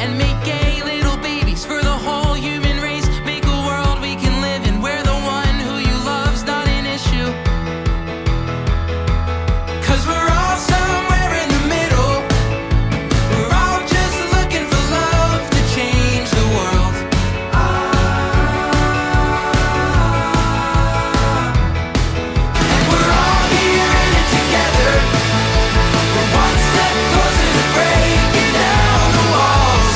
and make gay little babies for the whole human race. Make a world we can live in where the one who you love's not an issue. 'Cause we're all somewhere in the middle. We're all just looking for love to change the world. And we're all here in it together. We're one step closer to breaking down the walls.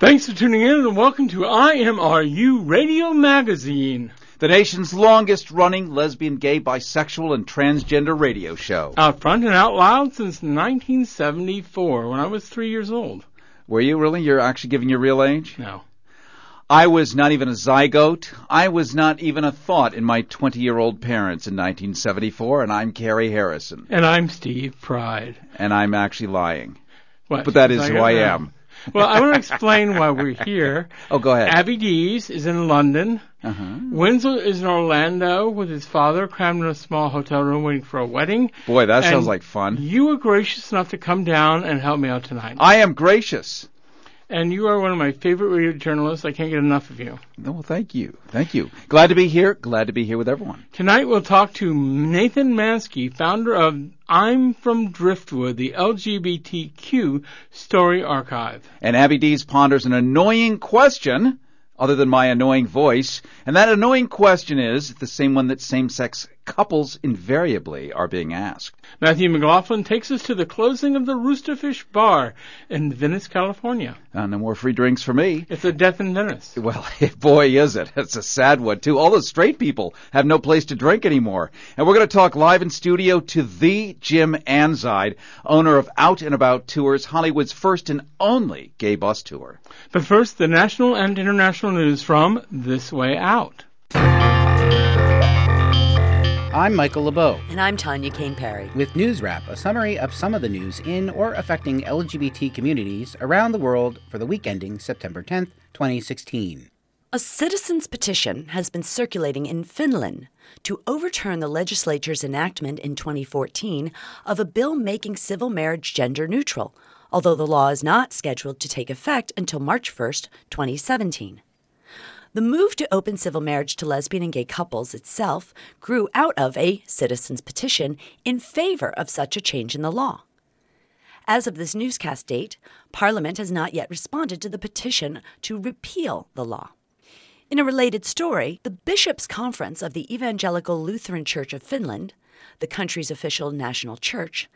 Thanks for tuning in and welcome to IMRU Radio Magazine, the nation's longest-running lesbian, gay, bisexual, and transgender radio show. Out front and out loud since 1974, when I was 3 years old. Were you really? You're actually giving your real age? No. I was not even a zygote. I was not even a thought in my 20-year-old parents in 1974, and I'm Carrie Harrison. And I'm Steve Pride. And I'm actually lying. What? But that is who I am. Well, I want to explain why we're here. Oh, go ahead. Abby Dees is in London. Uh-huh. Winslow is in Orlando with his father, crammed in a small hotel room waiting for a wedding. Boy, that sounds like fun. You were gracious enough to come down and help me out tonight. I am gracious. And you are one of my favorite radio journalists. I can't get enough of you. No, well, thank you. Thank you. Glad to be here. Glad to be here with everyone. Tonight we'll talk to Nathan Manske, founder of I'm From Driftwood, the LGBTQ Story Archive. And Abby Dees ponders an annoying question, other than my annoying voice. And that annoying question is the same one that same-sex couples invariably are being asked. Matthew McLaughlin takes us to the closing of the Roosterfish Bar in Venice, California. No more free drinks for me. It's a death in Venice. Well, boy, is it. It's a sad one, too. All those straight people have no place to drink anymore. And we're going to talk live in studio to the Jim Anzide, owner of Out and About Tours, Hollywood's first and only gay bus tour. But first, the national and international news from This Way Out. I'm Michael Lebeau. And I'm Tanya Kane-Perry. With News Wrap, a summary of some of the news in or affecting LGBT communities around the world for the week ending September 10th, 2016. A citizen's petition has been circulating in Finland to overturn the legislature's enactment in 2014 of a bill making civil marriage gender neutral, although the law is not scheduled to take effect until March 1st, 2017. The move to open civil marriage to lesbian and gay couples itself grew out of a citizen's petition in favor of such a change in the law. As of this newscast date, Parliament has not yet responded to the petition to repeal the law. In a related story, the Bishops' Conference of the Evangelical Lutheran Church of Finland, the country's official national church,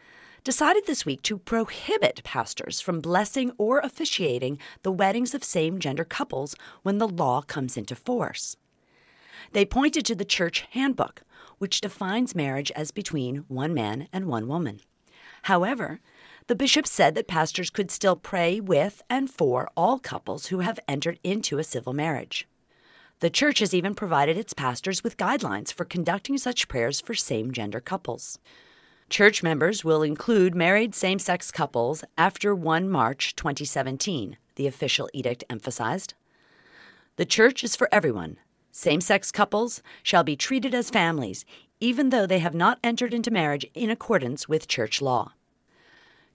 decided this week to prohibit pastors from blessing or officiating the weddings of same-gender couples when the law comes into force. They pointed to the church handbook, which defines marriage as between one man and one woman. However, the bishop said that pastors could still pray with and for all couples who have entered into a civil marriage. The church has even provided its pastors with guidelines for conducting such prayers for same-gender couples. Church members will include married same-sex couples after 1 March 2017, the official edict emphasized. The church is for everyone. Same-sex couples shall be treated as families, even though they have not entered into marriage in accordance with church law.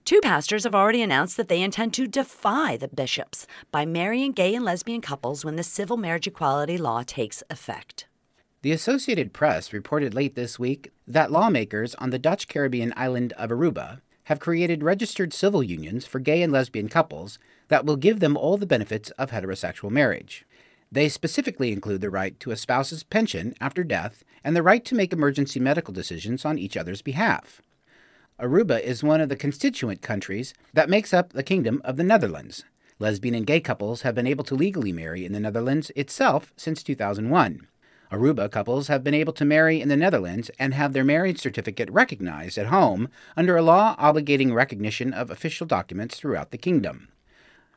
Two pastors have already announced that they intend to defy the bishops by marrying gay and lesbian couples when the civil marriage equality law takes effect. The Associated Press reported late this week that lawmakers on the Dutch Caribbean island of Aruba have created registered civil unions for gay and lesbian couples that will give them all the benefits of heterosexual marriage. They specifically include the right to a spouse's pension after death and the right to make emergency medical decisions on each other's behalf. Aruba is one of the constituent countries that makes up the Kingdom of the Netherlands. Lesbian and gay couples have been able to legally marry in the Netherlands itself since 2001. Aruba couples have been able to marry in the Netherlands and have their marriage certificate recognized at home under a law obligating recognition of official documents throughout the kingdom.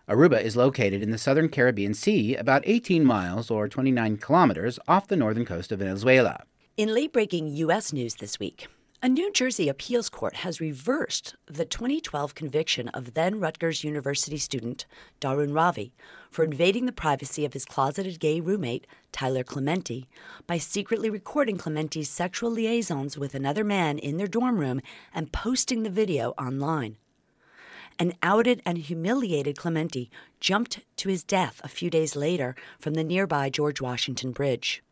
Aruba is located in the southern Caribbean Sea, about 18 miles or 29 kilometers off the northern coast of Venezuela. In late-breaking U.S. news this week, a New Jersey appeals court has reversed the 2012 conviction of then Rutgers University student Darun Ravi for invading the privacy of his closeted gay roommate, Tyler Clementi, by secretly recording Clementi's sexual liaisons with another man in their dorm room and posting the video online. An outed and humiliated Clementi jumped to his death a few days later from the nearby George Washington Bridge.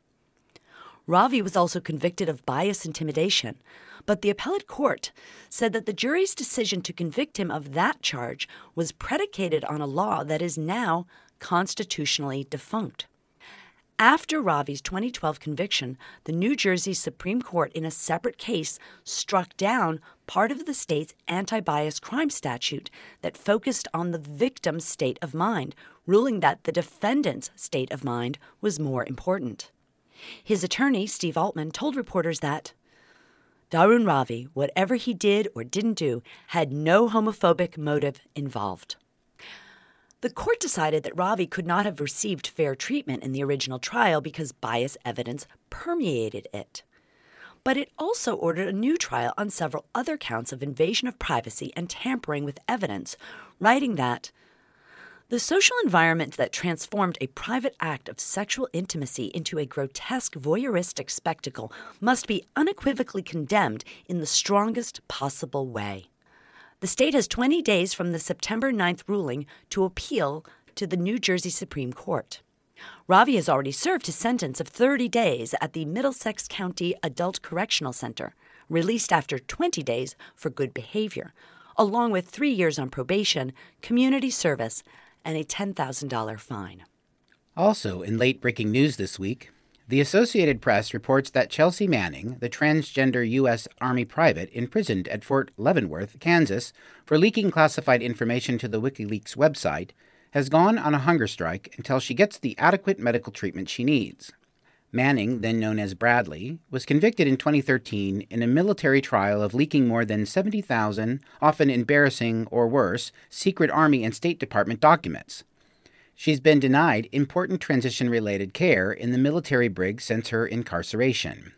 Ravi was also convicted of bias intimidation, but the appellate court said that the jury's decision to convict him of that charge was predicated on a law that is now constitutionally defunct. After Ravi's 2012 conviction, the New Jersey Supreme Court in a separate case struck down part of the state's anti-bias crime statute that focused on the victim's state of mind, ruling that the defendant's state of mind was more important. His attorney, Steve Altman, told reporters that Darun Ravi, whatever he did or didn't do, had no homophobic motive involved. The court decided that Ravi could not have received fair treatment in the original trial because bias evidence permeated it. But it also ordered a new trial on several other counts of invasion of privacy and tampering with evidence, writing that the social environment that transformed a private act of sexual intimacy into a grotesque voyeuristic spectacle must be unequivocally condemned in the strongest possible way. The state has 20 days from the September 9th ruling to appeal to the New Jersey Supreme Court. Ravi has already served his sentence of 30 days at the Middlesex County Adult Correctional Center, released after 20 days for good behavior, along with 3 years on probation, community service, and a $10,000 fine. Also in late-breaking news this week, the Associated Press reports that Chelsea Manning, the transgender U.S. Army private imprisoned at Fort Leavenworth, Kansas, for leaking classified information to the WikiLeaks website, has gone on a hunger strike until she gets the adequate medical treatment she needs. Manning, then known as Bradley, was convicted in 2013 in a military trial of leaking more than 70,000, often embarrassing or worse, secret Army and State Department documents. She's been denied important transition-related care in the military brig since her incarceration.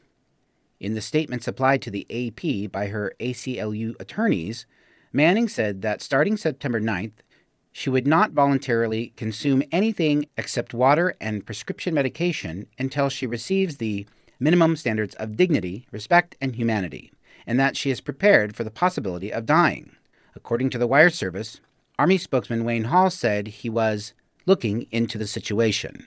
In the statement supplied to the AP by her ACLU attorneys, Manning said that starting September 9th, she would not voluntarily consume anything except water and prescription medication until she receives the minimum standards of dignity, respect, and humanity, and that she is prepared for the possibility of dying. According to the wire service, Army spokesman Wayne Hall said he was looking into the situation.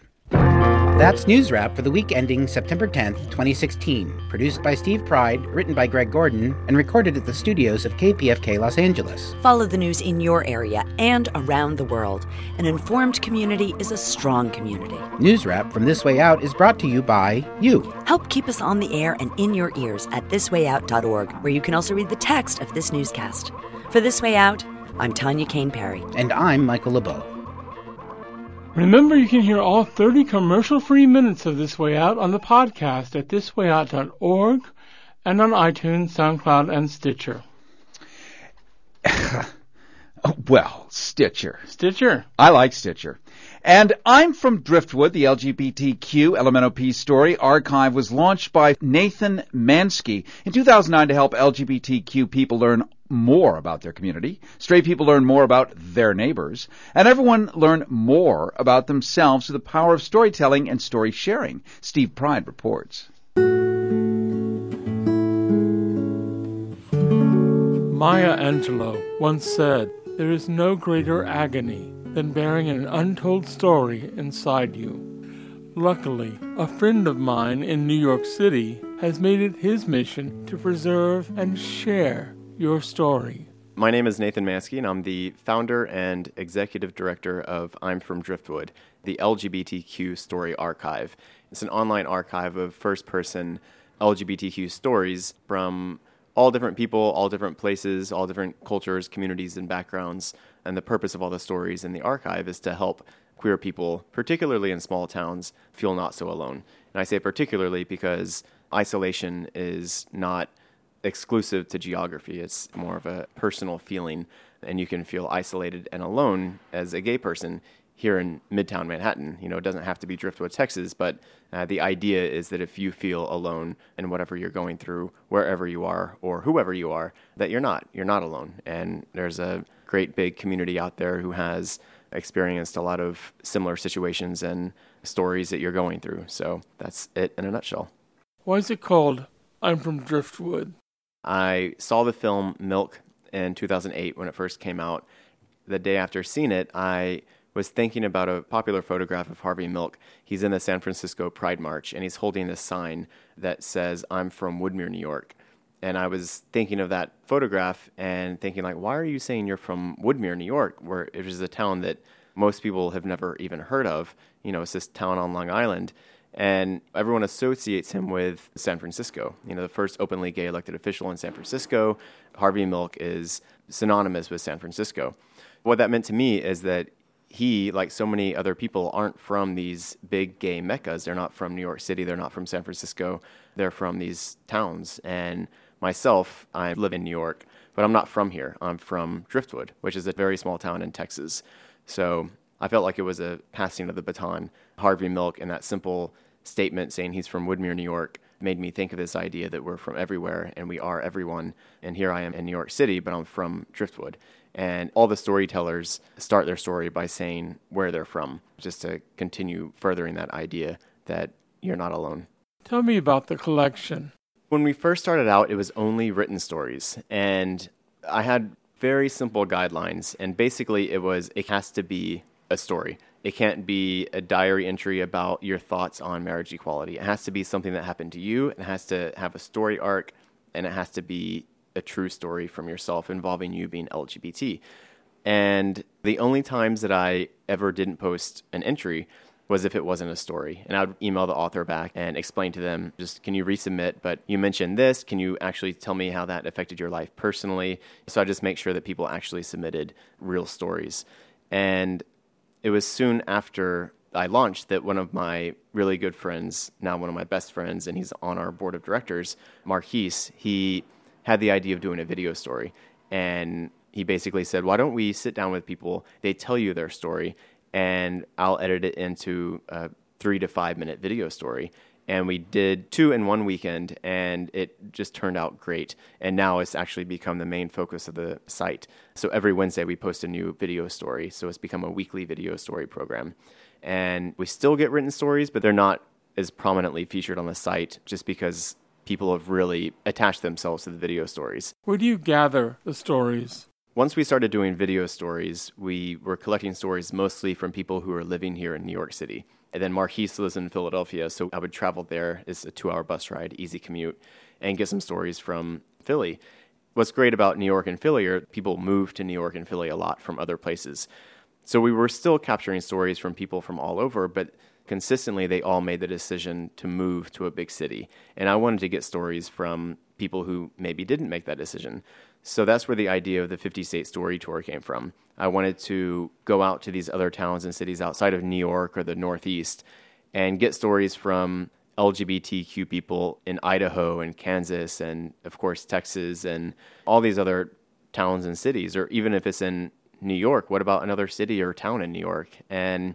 That's News Wrap for the week ending September 10th, 2016, produced by Steve Pride, written by Greg Gordon, and recorded at the studios of KPFK Los Angeles. Follow the news in your area and around the world. An informed community is a strong community. News Wrap from This Way Out is brought to you by you. Help keep us on the air and in your ears at thiswayout.org, where you can also read the text of this newscast. For This Way Out, I'm Tanya Kane-Perry. And I'm Michael Lebeau. Remember, you can hear all 30 commercial-free minutes of This Way Out on the podcast at thiswayout.org and on iTunes, SoundCloud, and Stitcher. Well, Stitcher. Stitcher. I like Stitcher. And I'm From Driftwood, the LGBTQ LMNOP story archive was launched by Nathan Manske in 2009 to help LGBTQ people learn more about their community, straight people learn more about their neighbors, and everyone learn more about themselves through the power of storytelling and story sharing. Steve Pride reports. Maya Angelou once said, "There is no greater agony than bearing an untold story inside you." Luckily, a friend of mine in New York City has made it his mission to preserve and share your story. My name is Nathan Manske, and I'm the founder and executive director of I'm From Driftwood, the LGBTQ Story Archive. It's an online archive of first-person LGBTQ stories from all different people, all different places, all different cultures, communities, and backgrounds. And the purpose of all the stories in the archive is to help queer people, particularly in small towns, feel not so alone. And I say particularly because isolation is not exclusive to geography. It's more of a personal feeling, and you can feel isolated and alone as a gay person here in Midtown Manhattan. You know, it doesn't have to be Driftwood, Texas, but the idea is that if you feel alone in whatever you're going through, wherever you are or whoever you are, that you're not alone. And there's a great big community out there who has experienced a lot of similar situations and stories that you're going through. So that's it in a nutshell. Why is it called I'm From Driftwood? I saw the film Milk in 2008 when it first came out. The day after seeing it, I was thinking about a popular photograph of Harvey Milk. He's in the San Francisco Pride March, and he's holding this sign that says, "I'm from Woodmere, New York." And I was thinking of that photograph and thinking, like, why are you saying you're from Woodmere, New York, where it is a town that most people have never even heard of? You know, it's this town on Long Island. And everyone associates him with San Francisco. You know, the first openly gay elected official in San Francisco, Harvey Milk, is synonymous with San Francisco. What that meant to me is that he, like so many other people, aren't from these big gay meccas. They're not from New York City. They're not from San Francisco. They're from these towns. And myself, I live in New York, but I'm not from here. I'm from Driftwood, which is a very small town in Texas. So I felt like it was a passing of the baton. Harvey Milk and that simple statement saying he's from Woodmere, New York, made me think of this idea that we're from everywhere and we are everyone. And here I am in New York City, but I'm from Driftwood. And all the storytellers start their story by saying where they're from, just to continue furthering that idea that you're not alone. Tell me about the collection. When we first started out, it was only written stories. And I had very simple guidelines. And basically it has to be a story. It can't be a diary entry about your thoughts on marriage equality. It has to be something that happened to you. It has to have a story arc, and it has to be a true story from yourself involving you being LGBT. And the only times that I ever didn't post an entry was if it wasn't a story. And I would email the author back and explain to them, just, can you resubmit? But you mentioned this. Can you actually tell me how that affected your life personally? So I just make sure that people actually submitted real stories. And it was soon after I launched that one of my really good friends, now one of my best friends, and he's on our board of directors, Marquise, he had the idea of doing a video story. And he basically said, why don't we sit down with people, they tell you their story, and I'll edit it into a 3 to 5 minute video story. And we did 2 in one weekend, and it just turned out great. And now it's actually become the main focus of the site. So every Wednesday we post a new video story. So it's become a weekly video story program. And we still get written stories, but they're not as prominently featured on the site just because people have really attached themselves to the video stories. Where do you gather the stories? Once we started doing video stories, we were collecting stories mostly from people who are living here in New York City. And then Marquise lives in Philadelphia, so I would travel there. It's a 2-hour bus ride, easy commute, and get some stories from Philly. What's great about New York and Philly are people move to New York and Philly a lot from other places. So we were still capturing stories from people from all over, but consistently they all made the decision to move to a big city. And I wanted to get stories from people who maybe didn't make that decision. So that's where the idea of the 50-state story tour came from. I wanted to go out to these other towns and cities outside of New York or the Northeast and get stories from LGBTQ people in Idaho and Kansas and, of course, Texas and all these other towns and cities. Or even if it's in New York, what about another city or town in New York? And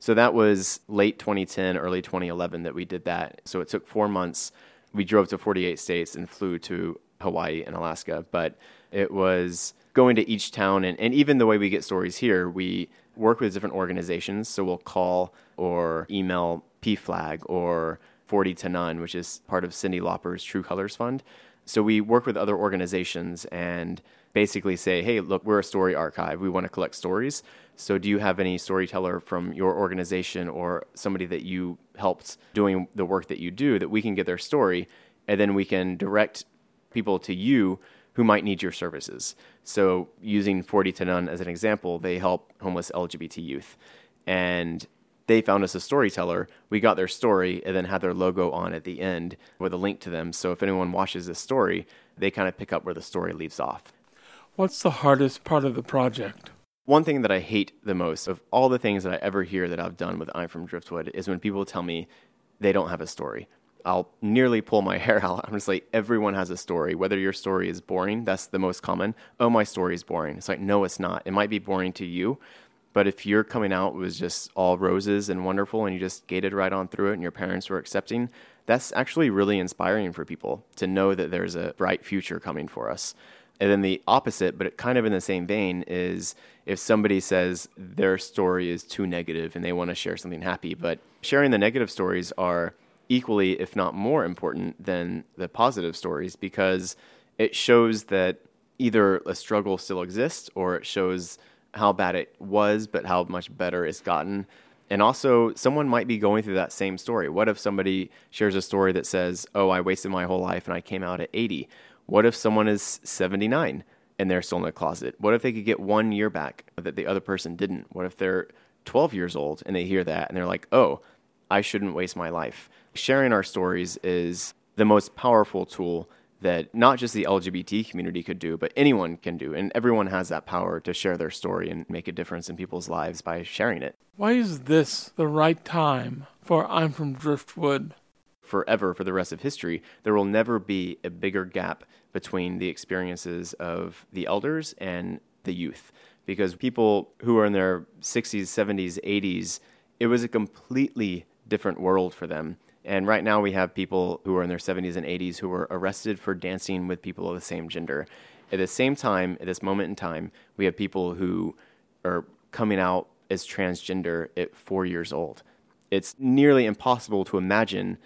so that was late 2010, early 2011 that we did that. So it took 4 months. We drove to 48 states and flew to Hawaii and Alaska, but it was going to each town. And even the way we get stories here, we work with different organizations. So we'll call or email PFLAG or 40 to None, which is part of Cyndi Lauper's True Colors Fund. So we work with other organizations and basically say, hey, look, we're a story archive. We want to collect stories. So do you have any storyteller from your organization or somebody that you helped doing the work that you do that we can get their story, and then we can direct people to you who might need your services. So using 40 to None as an example, they help homeless LGBT youth. And they found us a storyteller. We got their story and then had their logo on at the end with a link to them. So if anyone watches this story, they kind of pick up where the story leaves off. What's the hardest part of the project? One thing that I hate the most of all the things that I ever hear that I've done with I'm From Driftwood is when people tell me they don't have a story. I'll nearly pull my hair out. I'm just like, everyone has a story. Whether your story is boring, that's the most common. Oh, my story is boring. It's like, no, it's not. It might be boring to you, but if you're coming out was just all roses and wonderful and you just skated right on through it and your parents were accepting, that's actually really inspiring for people to know that there's a bright future coming for us. And then the opposite, but kind of in the same vein, is if somebody says their story is too negative and they want to share something happy, but sharing the negative stories are equally, if not more important than the positive stories, because it shows that either a struggle still exists or it shows how bad it was, but how much better it's gotten. And also, someone might be going through that same story. What if somebody shares a story that says, oh, I wasted my whole life and I came out at 80? What if someone is 79 and they're still in the closet? What if they could get 1 year back that the other person didn't? What if they're 12 years old and they hear that and they're like, oh, I shouldn't waste my life? Sharing our stories is the most powerful tool that not just the LGBT community could do, but anyone can do. And everyone has that power to share their story and make a difference in people's lives by sharing it. Why is this the right time for I'm From Driftwood? Forever, for the rest of history, there will never be a bigger gap between the experiences of the elders and the youth. Because people who are in their 60s, 70s, 80s, it was a completely different world for them. And right now we have people who are in their 70s and 80s who were arrested for dancing with people of the same gender. At the same time, at this moment in time, we have people who are coming out as transgender at 4 years old. It's nearly impossible to imagine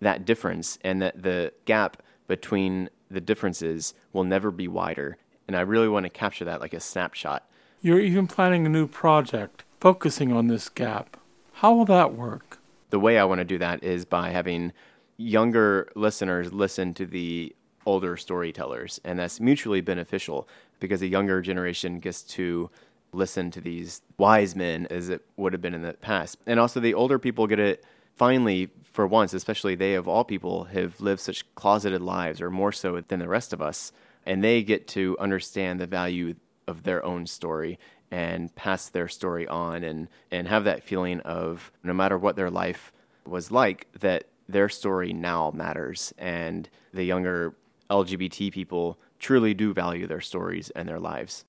that difference, and that the gap between the differences will never be wider. And I really want to capture that like a snapshot. You're even planning a new project focusing on this gap. How will that work? The way I want to do that is by having younger listeners listen to the older storytellers. And that's mutually beneficial because the younger generation gets to listen to these wise men as it would have been in the past. And also the older people get it. Finally, for once, especially they of all people have lived such closeted lives, or more so than the rest of us, and they get to understand the value of their own story and pass their story on and have that feeling of no matter what their life was like, that their story now matters. And the younger LGBT people truly do value their stories and their lives.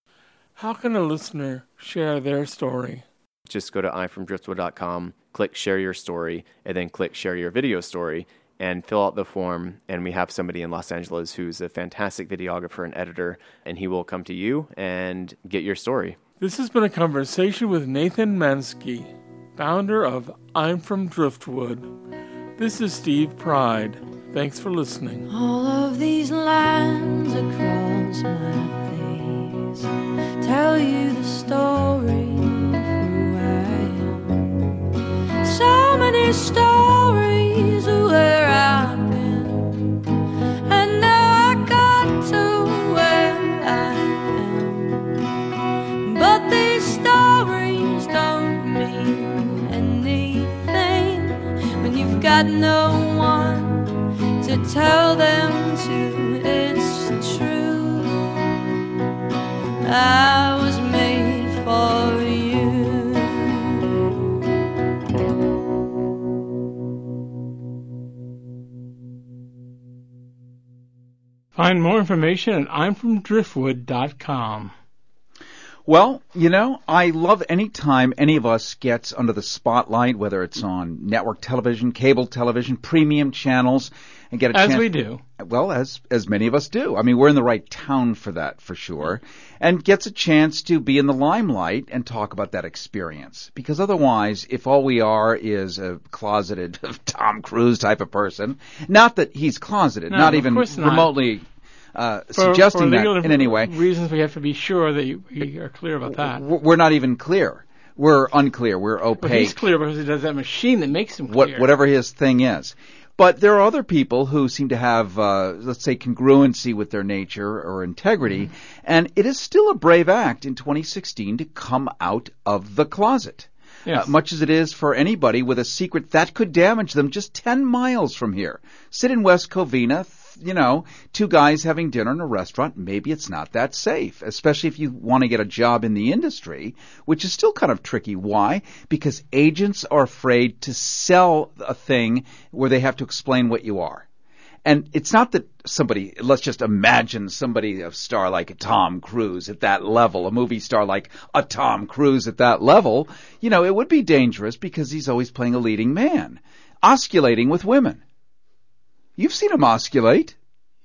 How can a listener share their story? Just go to imfromdriftwood.com, click share your story, and then click share your video story and fill out the form. And we have somebody in Los Angeles who's a fantastic videographer and editor, and he will come to you and get your story. This has been a conversation with Nathan Manske, founder of I'm From Driftwood. This is Steve Pride. Thanks for listening. All of these lines across my face tell you the story. So many stories of where I've been, and now I got to where I am. But these stories don't mean anything when you've got no one to tell them to. It's true, I was made for you. Find more information at imfromdriftwood.com. Well, you know, I love any time any of us gets under the spotlight, whether it's on network television, cable television, premium channels, and get a chance. As we do. Well, as many of us do. I mean, we're in the right town for that, for sure, and gets a chance to be in the limelight and talk about that experience. Because otherwise, if all we are is a closeted Tom Cruise type of person, not that he's closeted, no, not even remotely... suggesting that in any way. Reasons we have to be sure that we are clear about that. We're not even clear. We're unclear. We're opaque. But he's clear because he does that machine that makes him clear. Whatever his thing is. But there are other people who seem to have, let's say, congruency with their nature or integrity, and it is still a brave act in 2016 to come out of the closet. Yes. Much as it is for anybody with a secret that could damage them just 10 miles from here. Sit in West Covina, you know, two guys having dinner in a restaurant, maybe it's not that safe, especially if you want to get a job in the industry, which is still kind of tricky. Why? Because agents are afraid to sell a thing where they have to explain what you are. And it's not that somebody, let's just imagine somebody, a star like a Tom Cruise at that level, a movie star like a Tom Cruise at that level, you know, it would be dangerous because he's always playing a leading man, osculating with women. You've seen him osculate.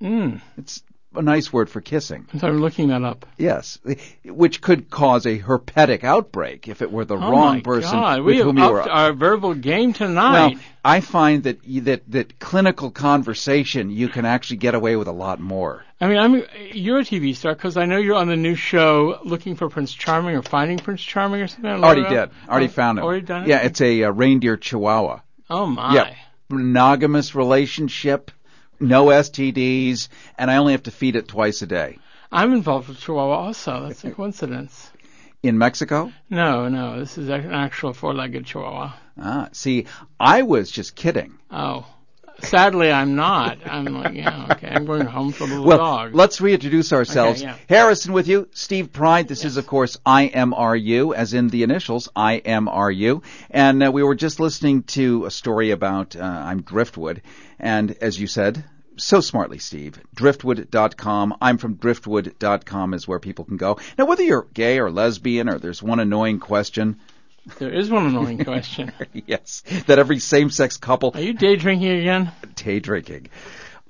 It's a nice word for kissing. I'm looking that up. Yes, which could cause a herpetic outbreak if it were the wrong person with whom you were. Oh, my God, we have upped our verbal game tonight. Well, I find that clinical conversation, you can actually get away with a lot more. I mean, you're a TV star because I know you're on the new show looking for Prince Charming or finding Prince Charming or something. Already found him. Already done it? Yeah, it's a reindeer chihuahua. Oh, my. Yeah, monogamous relationship. No STDs, and I only have to feed it twice a day. I'm involved with Chihuahua also. That's a coincidence. In Mexico? No. This is an actual four-legged Chihuahua. Ah, see, I was just kidding. Oh. Sadly, I'm not. I'm like, yeah, okay, I'm going home for the little dog. Well, let's reintroduce ourselves. Okay, yeah. Harrison with you, Steve Pride. This is, of course, IMRU, as in the initials, IMRU. And we were just listening to a story about I'm Driftwood. And as you said, so smartly, Steve, driftwood.com. I'm from driftwood.com is where people can go. Now, whether you're gay or lesbian or there's one annoying question... There is one annoying question. Yes, that every same-sex couple... Are you day drinking again? Day drinking.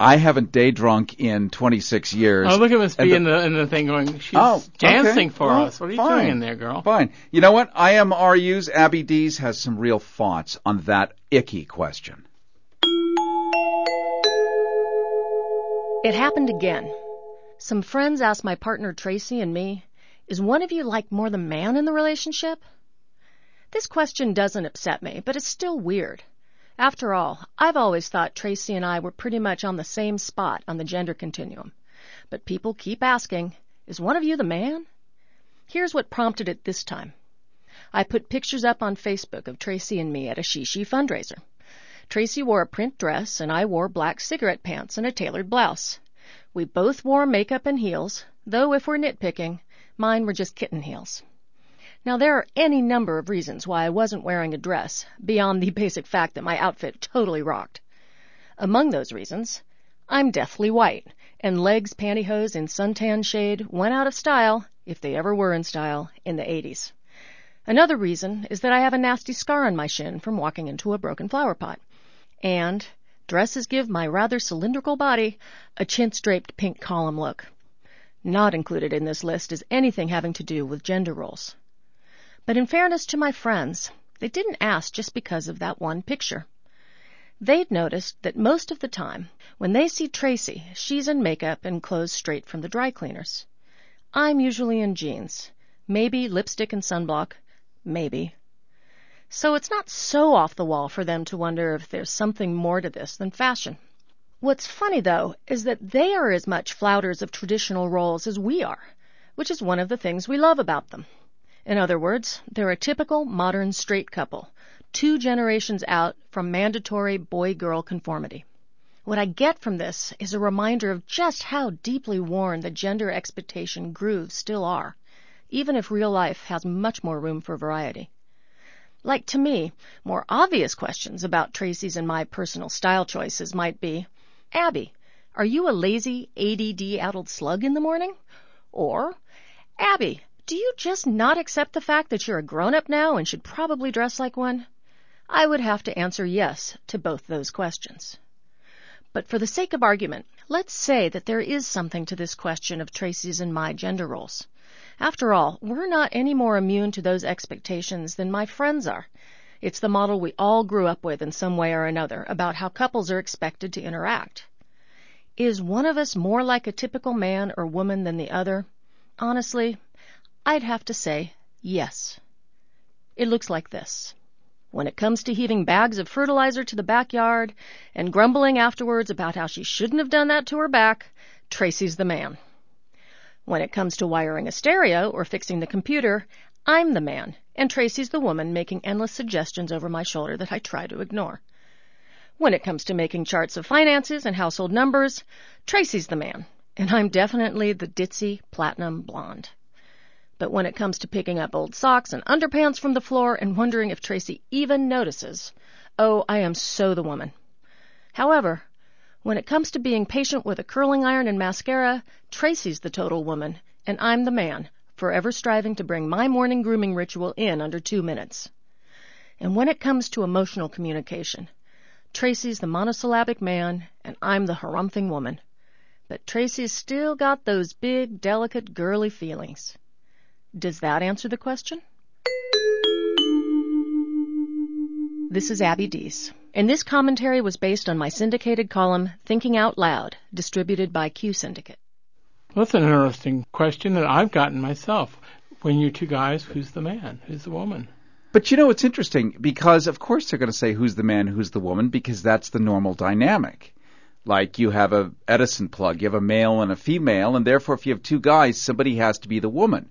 I haven't day drunk in 26 years. Oh, look at Miss B in the thing going, she's dancing for us. What are you doing in there, girl? Fine. You know what? IMRU's Abby Dees has some real thoughts on that icky question. It happened again. Some friends asked my partner Tracy and me, is one of you like more the man in the relationship? This question doesn't upset me, but it's still weird. After all, I've always thought Tracy and I were pretty much on the same spot on the gender continuum. But people keep asking, is one of you the man? Here's what prompted it this time. I put pictures up on Facebook of Tracy and me at a She fundraiser. Tracy wore a print dress, and I wore black cigarette pants and a tailored blouse. We both wore makeup and heels, though if we're nitpicking, mine were just kitten heels. Now, there are any number of reasons why I wasn't wearing a dress, beyond the basic fact that my outfit totally rocked. Among those reasons, I'm deathly white, and legs pantyhose in suntan shade went out of style, if they ever were in style, in the 80s. Another reason is that I have a nasty scar on my shin from walking into a broken flower pot. And dresses give my rather cylindrical body a chintz-draped pink column look. Not included in this list is anything having to do with gender roles. But in fairness to my friends, they didn't ask just because of that one picture. They'd noticed that most of the time, when they see Tracy, she's in makeup and clothes straight from the dry cleaners. I'm usually in jeans, maybe lipstick and sunblock, maybe. So it's not so off the wall for them to wonder if there's something more to this than fashion. What's funny, though, is that they are as much flouters of traditional roles as we are, which is one of the things we love about them. In other words, they're a typical modern straight couple, 2 generations out from mandatory boy-girl conformity. What I get from this is a reminder of just how deeply worn the gender expectation grooves still are, even if real life has much more room for variety. Like, to me, more obvious questions about Tracy's and my personal style choices might be, Abby, are you a lazy, ADD-addled slug in the morning? Or, Abby, do you just not accept the fact that you're a grown-up now and should probably dress like one? I would have to answer yes to both those questions. But for the sake of argument, let's say that there is something to this question of Tracy's and my gender roles. After all, we're not any more immune to those expectations than my friends are. It's the model we all grew up with in some way or another about how couples are expected to interact. Is one of us more like a typical man or woman than the other? Honestly, I'd have to say yes. It looks like this. When it comes to heaving bags of fertilizer to the backyard and grumbling afterwards about how she shouldn't have done that to her back, Tracy's the man. When it comes to wiring a stereo or fixing the computer, I'm the man, and Tracy's the woman making endless suggestions over my shoulder that I try to ignore. When it comes to making charts of finances and household numbers, Tracy's the man, and I'm definitely the ditzy platinum blonde. But when it comes to picking up old socks and underpants from the floor and wondering if Tracy even notices, oh, I am so the woman. However, when it comes to being patient with a curling iron and mascara, Tracy's the total woman, and I'm the man, forever striving to bring my morning grooming ritual in under 2 minutes. And when it comes to emotional communication, Tracy's the monosyllabic man, and I'm the harumphing woman. But Tracy's still got those big, delicate, girly feelings. Does that answer the question? This is Abby Dees, and this commentary was based on my syndicated column, Thinking Out Loud, distributed by Q Syndicate. Well, that's an interesting question that I've gotten myself. When you two guys, who's the man? Who's the woman? But, you know, it's interesting because, of course, they're going to say who's the man, who's the woman, because that's the normal dynamic. Like you have a Edison plug, you have a male and a female, and therefore if you have two guys, somebody has to be the woman.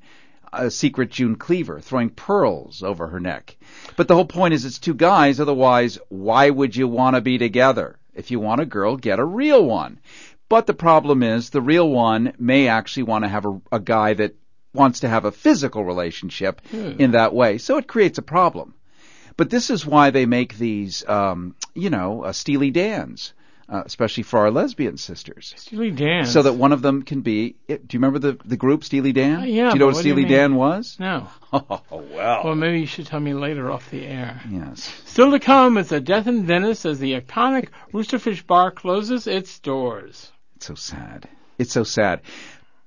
A secret June Cleaver throwing pearls over her neck. But the whole point is it's two guys, otherwise why would you want to be together? If you want a girl, get a real one. But the problem is the real one may actually want to have a guy that wants to have a physical relationship in that way. So it creates a problem. But this is why they make these, Steely Dans, especially for our lesbian sisters. Steely Dan. So that one of them can be... Do you remember the group Steely Dan? Yeah. Do you know what Steely Dan was? No. Oh, well. Well, maybe you should tell me later off the air. Yes. Still to come is a death in Venice as the iconic Roosterfish Bar closes its doors. It's so sad. It's so sad.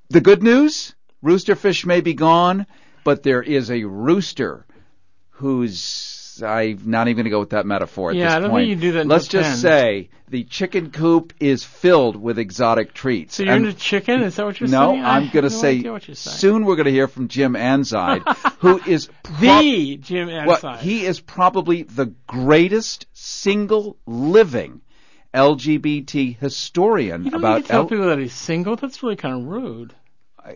The good news... Roosterfish may be gone, but there is a rooster who's... I'm not even going to go with that metaphor at this point. Yeah, I don't think you do that. Let's just say the chicken coop is filled with exotic treats. So you're into chicken? Is that what you're saying? No, I'm going to say soon we're going to hear from Jim Anzide, who is... the Jim Anzide. Well, he is probably the greatest single living LGBT historian. You don't need to tell people that he's single. That's really kind of rude.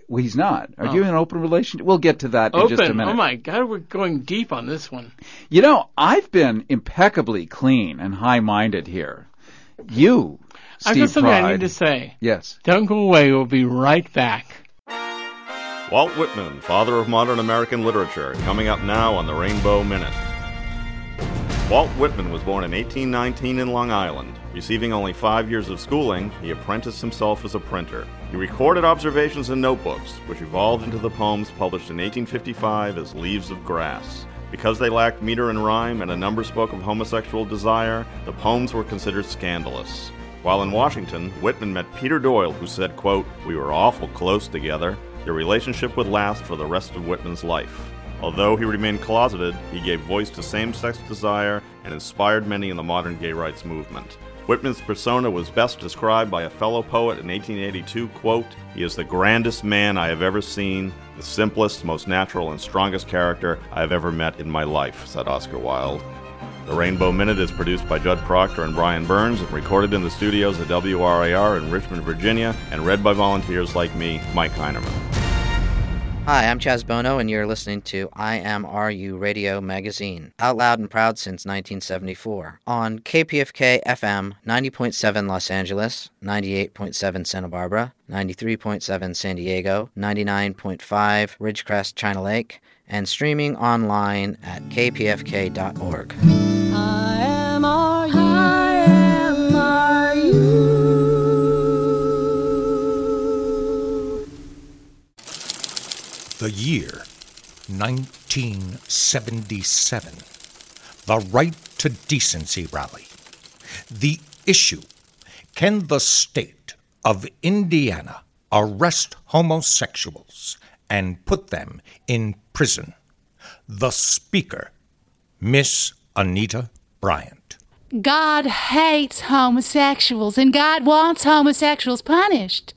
Well, he's not. Are you in an open relationship? We'll get to that in just a minute. Oh, my God, we're going deep on this one. You know, I've been impeccably clean and high-minded here. You, Steve Pride. I've got something I need to say. Yes. Don't go away. We'll be right back. Walt Whitman, father of modern American literature, coming up now on the Rainbow Minute. Walt Whitman was born in 1819 in Long Island. Receiving only 5 years of schooling, he apprenticed himself as a printer. He recorded observations in notebooks, which evolved into the poems published in 1855 as Leaves of Grass. Because they lacked meter and rhyme and a number spoke of homosexual desire, the poems were considered scandalous. While in Washington, Whitman met Peter Doyle, who said, quote, "We were awful close together." Their relationship would last for the rest of Whitman's life. Although he remained closeted, he gave voice to same-sex desire and inspired many in the modern gay rights movement. Whitman's persona was best described by a fellow poet in 1882, quote, "He is the grandest man I have ever seen, the simplest, most natural, and strongest character I have ever met in my life," said Oscar Wilde. The Rainbow Minute is produced by Judd Proctor and Brian Burns and recorded in the studios at WRAR in Richmond, Virginia, and read by volunteers like me, Mike Heinerman. Hi, I'm Chaz Bono, and you're listening to IMRU Radio Magazine, out loud and proud since 1974, on KPFK FM, 90.7 Los Angeles, 98.7 Santa Barbara, 93.7 San Diego, 99.5 Ridgecrest China Lake, and streaming online at kpfk.org. IMRU. The year 1977, the Right to Decency Rally. The issue, can the state of Indiana arrest homosexuals and put them in prison? The speaker, Miss Anita Bryant. God hates homosexuals and God wants homosexuals punished.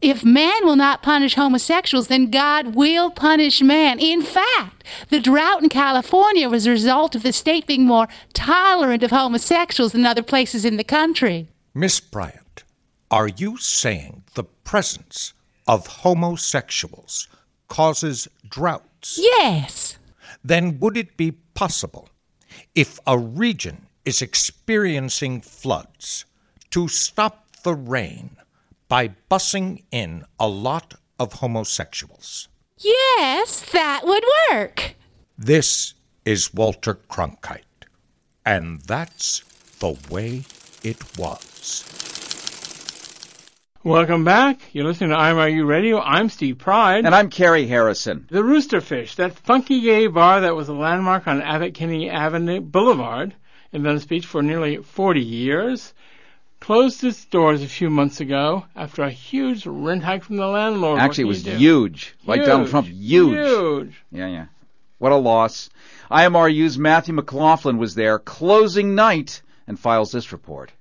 If man will not punish homosexuals, then God will punish man. In fact, the drought in California was a result of the state being more tolerant of homosexuals than other places in the country. Miss Bryant, are you saying the presence of homosexuals causes droughts? Yes. Then would it be possible, if a region is experiencing floods to stop the rain by bussing in a lot of homosexuals. Yes, that would work. This is Walter Cronkite, and that's the way it was. Welcome back. You're listening to IMRU Radio. I'm Steve Pride. And I'm Carrie Harrison. The Roosterfish, that funky gay bar that was a landmark on Abbott Kinney Boulevard in Venice Beach for nearly 40 years, closed its doors a few months ago after a huge rent hike from the landlord. Actually, it was huge. Like Donald Trump, huge. Huge. Yeah. What a loss. IMRU's Matthew McLaughlin was there closing night and files this report.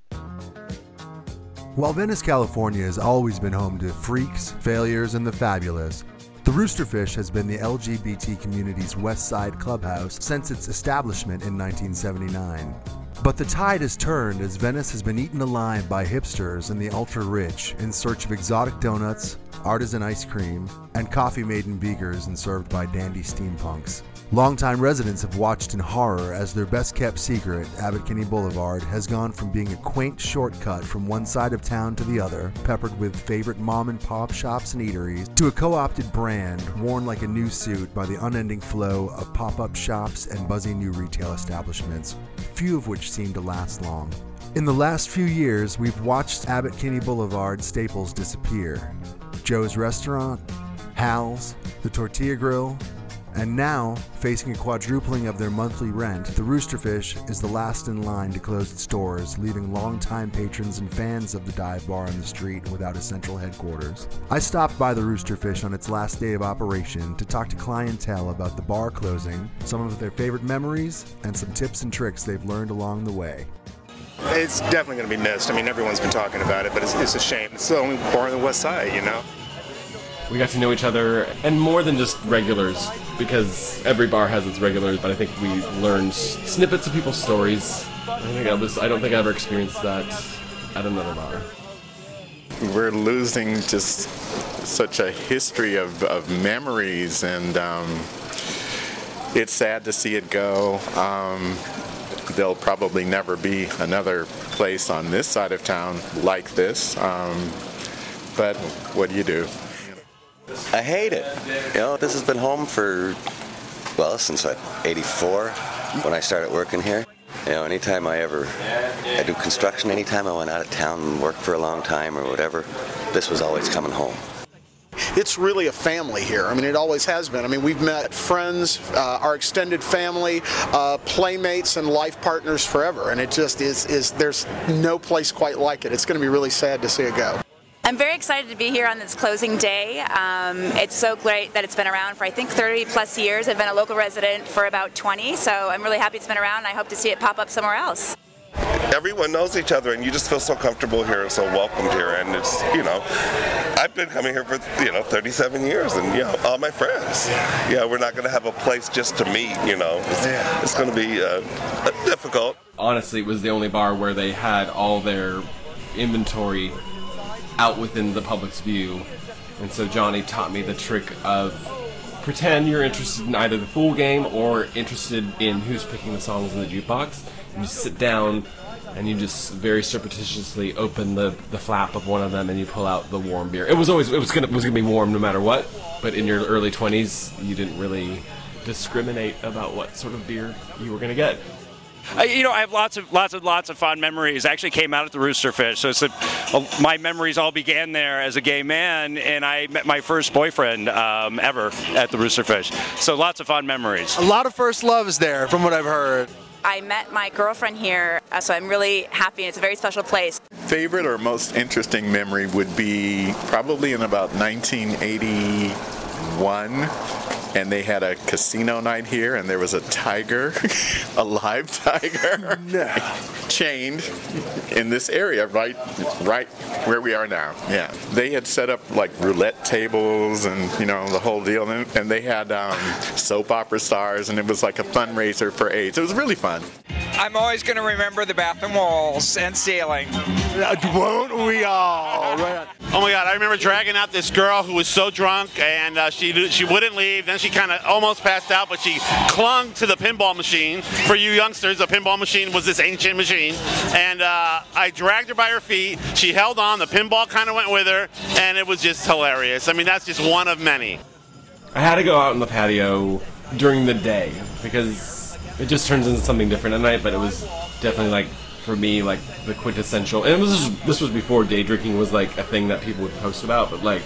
While Venice, California has always been home to freaks, failures, and the fabulous, the Roosterfish has been the LGBT community's West Side clubhouse since its establishment in 1979. But the tide has turned as Venice has been eaten alive by hipsters and the ultra-rich in search of exotic donuts, artisan ice cream, and coffee made in beakers and served by dandy steampunks. Longtime residents have watched in horror as their best-kept secret, Abbott Kinney Boulevard, has gone from being a quaint shortcut from one side of town to the other, peppered with favorite mom-and-pop shops and eateries, to a co-opted brand worn like a new suit by the unending flow of pop-up shops and buzzy new retail establishments, few of which seem to last long. In the last few years, we've watched Abbott Kinney Boulevard staples disappear. Joe's Restaurant, Hal's, the Tortilla Grill, and now, facing a quadrupling of their monthly rent, the Roosterfish is the last in line to close its doors, leaving longtime patrons and fans of the dive bar on the street without a central headquarters. I stopped by the Roosterfish on its last day of operation to talk to clientele about the bar closing, some of their favorite memories, and some tips and tricks they've learned along the way. It's definitely going to be missed. I mean, everyone's been talking about it, but it's a shame. It's the only bar on the West Side, you know? We got to know each other, and more than just regulars, because every bar has its regulars, but I think we learned snippets of people's stories. I don't think I ever experienced that at another bar. We're losing just such a history of memories, and it's sad to see it go. There'll probably never be another place on this side of town like this, but what do you do? I hate it. You know, this has been home for, since like 84, when I started working here. You know, I do construction, anytime I went out of town and worked for a long time or whatever, this was always coming home. It's really a family here. I mean, it always has been. I mean, we've met friends, our extended family, playmates, and life partners forever. And it just is there's no place quite like it. It's going to be really sad to see it go. I'm very excited to be here on this closing day. It's so great that it's been around for, I think, 30 plus years. I've been a local resident for about 20, so I'm really happy it's been around, and I hope to see it pop up somewhere else. Everyone knows each other, and you just feel so comfortable here and so welcomed here, and it's, I've been coming here for, 37 years, and, all my friends. Yeah, we're not going to have a place just to meet, It's going to be difficult. Honestly, it was the only bar where they had all their inventory out within the public's view, and so Johnny taught me the trick of pretend you're interested in either the fool game or interested in who's picking the songs in the jukebox, and you sit down and you just very surreptitiously open the flap of one of them and you pull out the warm beer. It was gonna be warm no matter what, but in your early 20s you didn't really discriminate about what sort of beer you were gonna get. I have lots of fond memories. I actually came out at the Roosterfish, so my memories all began there as a gay man, and I met my first boyfriend ever at the Roosterfish. So lots of fond memories. A lot of first loves there, from what I've heard. I met my girlfriend here, so I'm really happy, and it's a very special place. Favorite or most interesting memory would be probably in about 1981. And they had a casino night here, and there was a tiger, a live tiger, chained in this area, right where we are now. Yeah, they had set up like roulette tables and the whole deal, and they had soap opera stars, and it was like a fundraiser for AIDS. It was really fun. I'm always going to remember the bathroom walls and ceiling. Won't we all? Right on. Oh my God, I remember dragging out this girl who was so drunk, and she wouldn't leave. Then she kind of almost passed out, but she clung to the pinball machine. For you youngsters, the pinball machine was this ancient machine. And I dragged her by her feet. She held on. The pinball kind of went with her, and it was just hilarious. I mean, that's just one of many. I had to go out on the patio during the day because it just turns into something different at night, but it was definitely like, for me, like the quintessential, and this was before day drinking was like a thing that people would post about, but like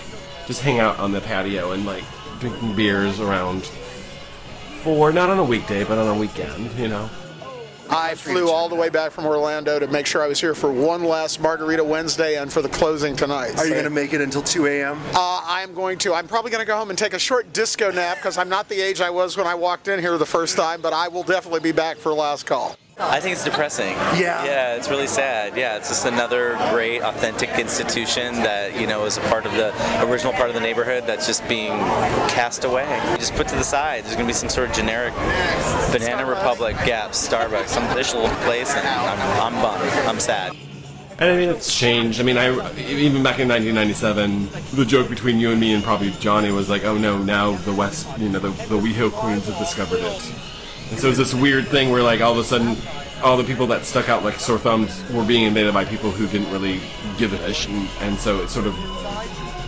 just hang out on the patio and like drinking beers around 4, not on a weekday, but on a weekend, you know. I flew all the way back from Orlando to make sure I was here for one last Margarita Wednesday and for the closing tonight. Are you going to make it until 2 a.m.? I'm going to. I'm probably going to go home and take a short disco nap because I'm not the age I was when I walked in here the first time, but I will definitely be back for last call. I think it's depressing. Yeah. Yeah, it's really sad. Yeah, it's just another great, authentic institution that, you know, is a part of the original part of the neighborhood that's just being cast away. Just put to the side. There's going to be some sort of generic Banana Starbucks. Republic, Gap, Starbucks, some little place, and I'm bummed. I'm sad. And I mean, it's changed. I mean, even back in 1997, the joke between you and me and probably Johnny was like, oh no, now the West, you know, the WeHo Queens have discovered it. And so it's this weird thing where, like, all of a sudden, all the people that stuck out like sore thumbs were being invaded by people who didn't really give a shit, and so it sort of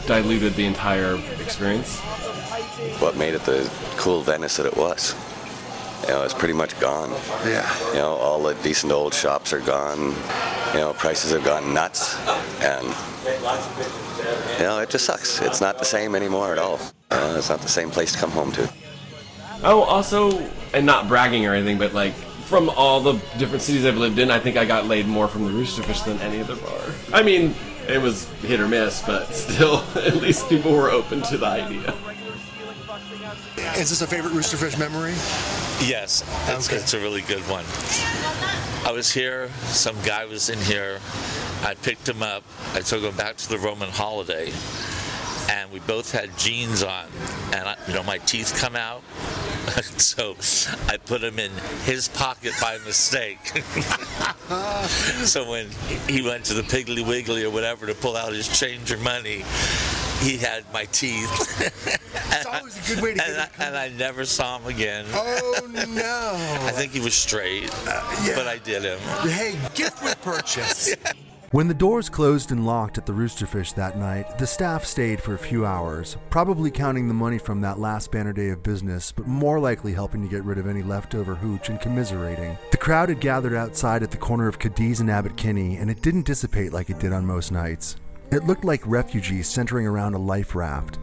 diluted the entire experience. What made it the cool Venice that it was? You know, it's pretty much gone. Yeah. You know, all the decent old shops are gone. You know, prices have gone nuts, and you know, it just sucks. It's not the same anymore at all. It's not the same place to come home to. Oh, also, and not bragging or anything, but like from all the different cities I've lived in, I think I got laid more from the Roosterfish than any other bar. I mean, it was hit or miss, but still, at least people were open to the idea. Is this a favorite Roosterfish memory? Yes, it's a really good one. I was here, some guy was in here, I picked him up, I took him back to the Roman Holiday, and we both had jeans on, and I, you know, my teeth come out. So I put him in his pocket by mistake. So when he went to the Piggly Wiggly or whatever to pull out his change or money, he had my teeth. It's always a good way to get it. And I never saw him again. Oh, no. I think he was straight, yeah. But I did him. Hey, gift with purchase. Yeah. When the doors closed and locked at the Roosterfish that night, the staff stayed for a few hours, probably counting the money from that last banner day of business, but more likely helping to get rid of any leftover hooch and commiserating. The crowd had gathered outside at the corner of Cadiz and Abbott Kinney, and it didn't dissipate like it did on most nights. It looked like refugees centering around a life raft,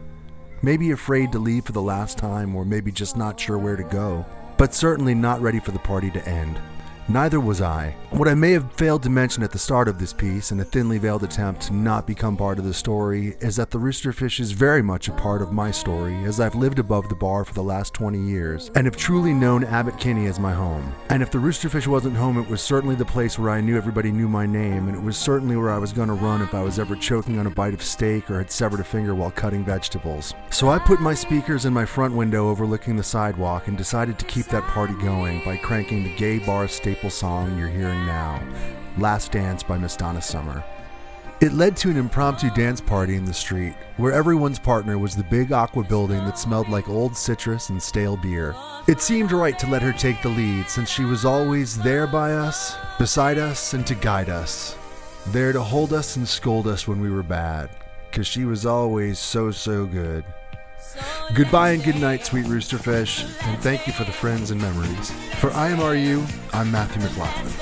maybe afraid to leave for the last time, or maybe just not sure where to go, but certainly not ready for the party to end. Neither was I. What I may have failed to mention at the start of this piece, in a thinly veiled attempt to not become part of the story, is that the Roosterfish is very much a part of my story, as I've lived above the bar for the last 20 years, and have truly known Abbott Kinney as my home. And if the Roosterfish wasn't home, it was certainly the place where I knew everybody knew my name, and it was certainly where I was going to run if I was ever choking on a bite of steak or had severed a finger while cutting vegetables. So I put my speakers in my front window overlooking the sidewalk and decided to keep that party going by cranking the gay bar staple song you're hearing now, Last Dance by Miss Donna Summer. It led to an impromptu dance party in the street, where everyone's partner was the big aqua building that smelled like old citrus and stale beer. It seemed right to let her take the lead, since she was always there by us, beside us, and to guide us. There to hold us and scold us when we were bad, because she was always so good. Goodbye and good night, sweet Roosterfish, and thank you for the friends and memories. For IMRU, I'm Matthew McLaughlin.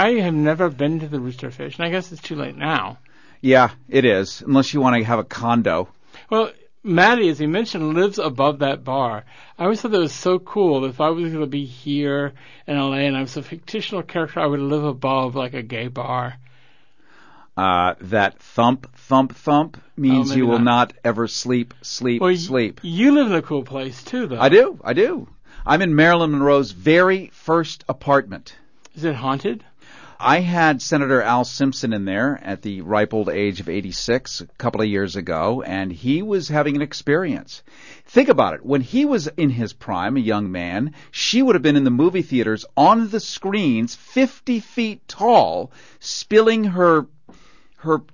I have never been to the Roosterfish, and I guess it's too late now. Yeah, it is, unless you want to have a condo. Well, Maddie, as you mentioned, lives above that bar. I always thought that was so cool. If I was going to be here in L.A. and I was a fictional character, I would live above, like, a gay bar. That thump, thump, thump means you will not ever sleep. You live in a cool place, too, though. I do. I'm in Marilyn Monroe's very first apartment. Is it haunted? I had Senator Al Simpson in there at the ripe old age of 86 a couple of years ago, and he was having an experience. Think about it. When he was in his prime, a young man, she would have been in the movie theaters on the screens 50 feet tall, spilling her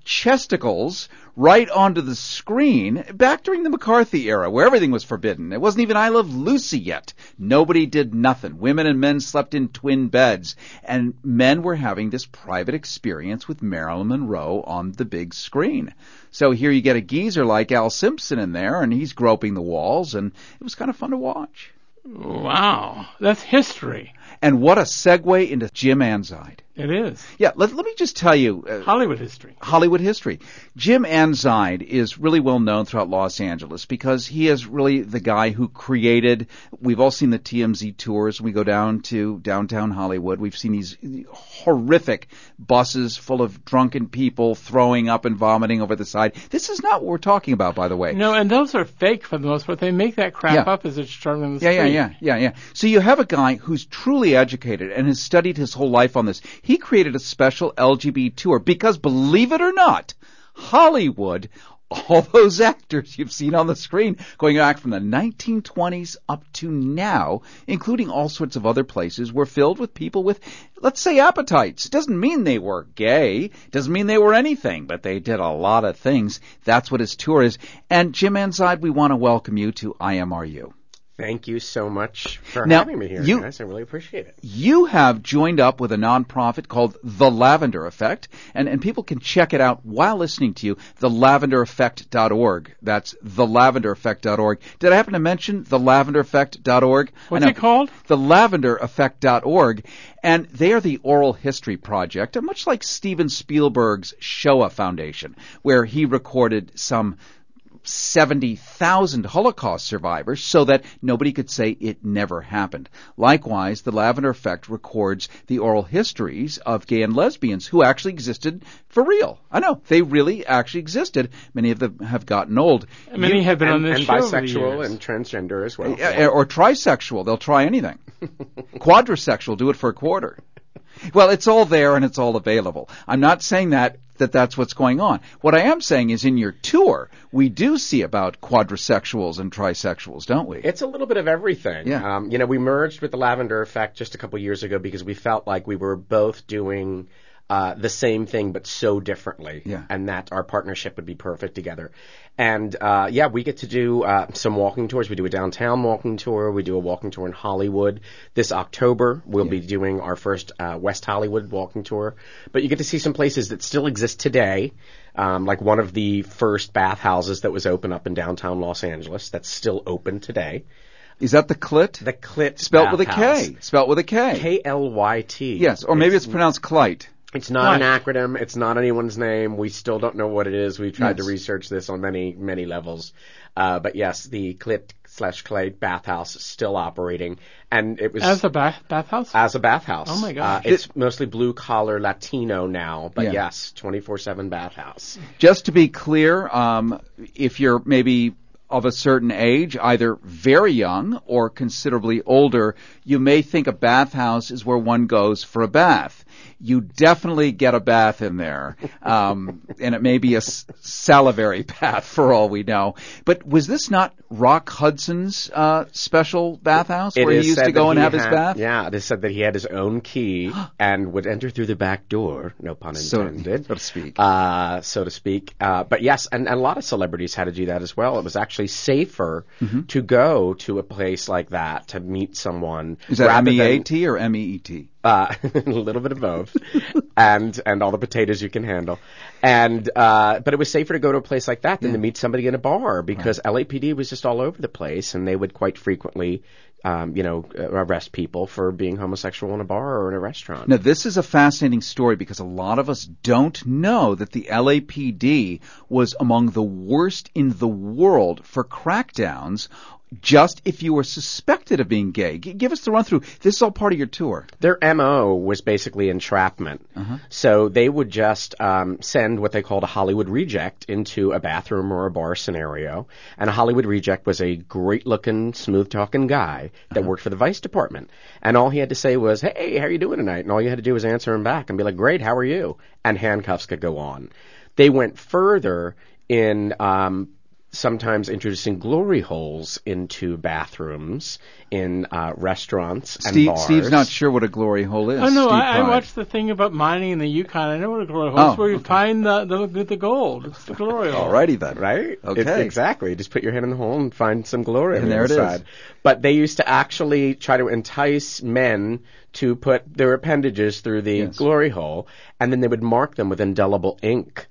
chesticles right onto the screen back during the McCarthy era where everything was forbidden. It wasn't even I Love Lucy yet. Nobody did nothing. Women and men slept in twin beds, and men were having this private experience with Marilyn Monroe on the big screen. So here you get a geezer like Al Simpson in there, and he's groping the walls, and it was kind of fun to watch. Wow, that's history. And what a segue into Jim Anzide. It is. Yeah, let me just tell you. Hollywood history. Jim Anzide is really well known throughout Los Angeles because he is really the guy who created, we've all seen the TMZ tours. We go down to downtown Hollywood. We've seen these horrific buses full of drunken people throwing up and vomiting over the side. This is not what we're talking about, by the way. No, and those are fake for the most part. They make that crap up as it's traveling the street. Yeah. So you have a guy who's truly educated and has studied his whole life on this. He created a special LGBT tour because, believe it or not, Hollywood, all those actors you've seen on the screen going back from the 1920s up to now, including all sorts of other places, were filled with people with, let's say, appetites. It doesn't mean they were gay. It doesn't mean they were anything, but they did a lot of things. That's what his tour is. And Jim Anzide, we want to welcome you to IMRU. Thank you so much for having me here, guys. I really appreciate it. You have joined up with a nonprofit called The Lavender Effect, and people can check it out while listening to you, thelavendereffect.org. That's thelavendereffect.org. Did I happen to mention thelavendereffect.org? What's it called? Thelavendereffect.org. And they are the Oral History Project, and much like Steven Spielberg's Shoah Foundation, where he recorded some 70,000 Holocaust survivors so that nobody could say it never happened. Likewise, the Lavender Effect records the oral histories of gay and lesbians who actually existed for real. I know. They really actually existed. Many of them have gotten old. Many have been on this show. And bisexual and transgender as well. Or trisexual. They'll try anything. Quadrisexual. Do it for a quarter. Well, it's all there and it's all available. I'm not saying that's what's going on. What I am saying is in your tour, we do see about quadrisexuals and trisexuals, don't we? It's a little bit of everything. Yeah. We merged with the Lavender Effect just a couple years ago because we felt like we were both doing the same thing but so differently, and that our partnership would be perfect together. And, we get to do some walking tours. We do a downtown walking tour. We do a walking tour in Hollywood. This October, we'll be doing our first West Hollywood walking tour. But you get to see some places that still exist today, like one of the first bathhouses that was open up in downtown Los Angeles that's still open today. Is that the Clit? The Clit Spelt with a K. Spelt with a K. K-L-Y-T. Yes, or maybe it's pronounced Clyte. It's not an acronym. It's not anyone's name. We still don't know what it is. We've tried to research this on many, many levels. But yes, the Clit/Clay bathhouse is still operating. And it was as a bathhouse? As a bathhouse. Oh, my gosh. It's mostly blue-collar Latino now. But yes, 24/7 bathhouse. Just to be clear, if you're maybe of a certain age, either very young or considerably older, you may think a bathhouse is where one goes for a bath. You definitely get a bath in there, and it may be a salivary bath for all we know. But was this not Rock Hudson's special bathhouse where he used to go and have his bath? Yeah, they said that he had his own key and would enter through the back door, no pun intended, so to speak. But yes, and a lot of celebrities had to do that as well. It was actually safer to go to a place like that to meet someone. Is that M-E-A-T or M-E-E-T? A little bit of both, and all the potatoes you can handle. And but it was safer to go to a place like that than to meet somebody in a bar because LAPD was just all over the place, and they would quite frequently arrest people for being homosexual in a bar or in a restaurant. Now, this is a fascinating story because a lot of us don't know that the LAPD was among the worst in the world for crackdowns just if you were suspected of being gay. Give us the run through. This is all part of your tour. Their MO was basically entrapment. Uh-huh. So they would just send what they called a Hollywood reject into a bathroom or a bar scenario. And a Hollywood reject was a great-looking, smooth-talking guy that worked for the Vice Department. And all he had to say was, hey, how are you doing tonight? And all you had to do was answer him back and be like, great, how are you? And handcuffs could go on. They went further in sometimes introducing glory holes into bathrooms in restaurants and bars. Steve's not sure what a glory hole is. Oh, no, I watched the thing about mining in the Yukon. I know what a glory hole is. It's where you find the gold. It's the glory hole. Alrighty then. Right? Okay. Exactly. Just put your hand in the hole and find some glory. And there it is. But they used to actually try to entice men to put their appendages through the glory hole, and then they would mark them with indelible ink.